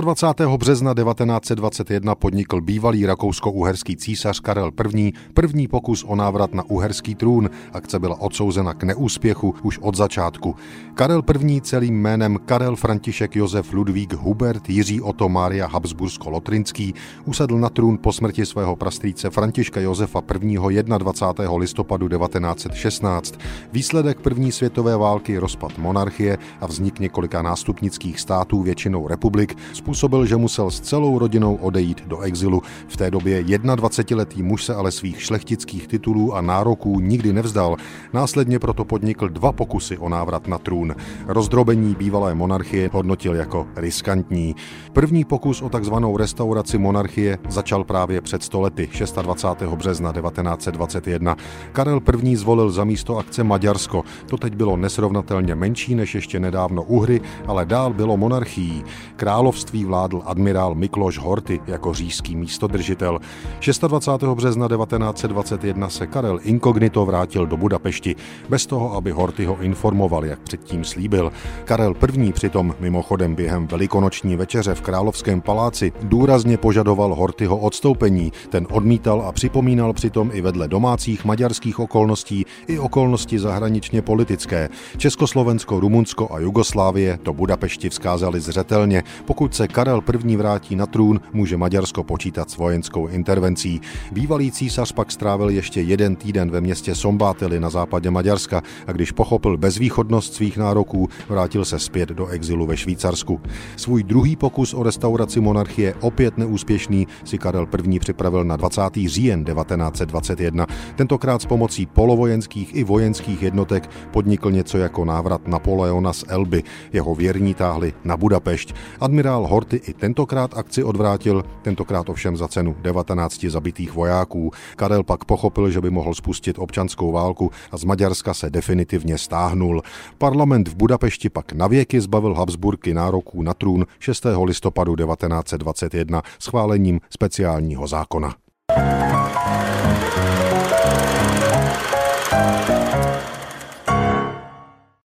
26. března 1921 podnikl bývalý rakousko-uherský císař Karel I. první pokus o návrat na uherský trůn. Akce byla odsouzena k neúspěchu už od začátku. Karel I. celým jménem Karel František Josef Ludvík Hubert Jiří Otto Mária Habsbursko-Lotrinský usedl na trůn po smrti svého prastrýce Františka Josefa I. 21. listopadu 1916. Výsledek první světové války, rozpad monarchie a vznik několika nástupnických států, většinou republik, způsobil, že musel s celou rodinou odejít do exilu. V té době 21-letý muž se ale svých šlechtických titulů a nároků nikdy nevzdal. Následně proto podnikl dva pokusy o návrat na trůn. Rozdrobení bývalé monarchie hodnotil jako riskantní. První pokus o takzvanou restauraci monarchie začal právě před 100 lety, 26. března 1921. Karel I. zvolil za místo akce Maďarsko. To teď bylo nesrovnatelně menší než ještě nedávno Uhry, ale dál bylo monarchií. Království vládl admirál Miklós Horthy jako říšský místodržitel. 26. března 1921 se Karel inkognito vrátil do Budapešti, bez toho, aby Horthy ho informoval, jak předtím slíbil. Karel I. přitom mimochodem během velikonoční večeře v Královském paláci důrazně požadoval Horthyho odstoupení. Ten odmítal a připomínal přitom i vedle domácích maďarských okolností i okolnosti zahraničně politické. Československo, Rumunsko a Jugoslávie to Budapešti vzkázali zřetelně. Pokud se Karel I. vrátí na trůn, může Maďarsko počítat s vojenskou intervencí. Bývalý císař pak strávil ještě 1 týden ve městě Sombátely na západě Maďarska a když pochopil bezvýchodnost svých nároků, vrátil se zpět do exilu ve Švýcarsku. Svůj druhý pokus o restauraci monarchie, opět neúspěšný, si Karel I. připravil na 20. říjen 1921. Tentokrát s pomocí polovojenských i vojenských jednotek podnikl něco jako návrat Napoleona z Elby. Jeho věrní táhli na Budapešť. Admirál Horthy i tentokrát akci odvrátil, tentokrát ovšem za cenu 19 zabitých vojáků. Karel pak pochopil, že by mohl spustit občanskou válku a z Maďarska se definitivně stáhnul. Parlament v Budapešti pak navěky zbavil Habsburky nároků na trůn 6. listopadu 1921 schválením speciálního zákona.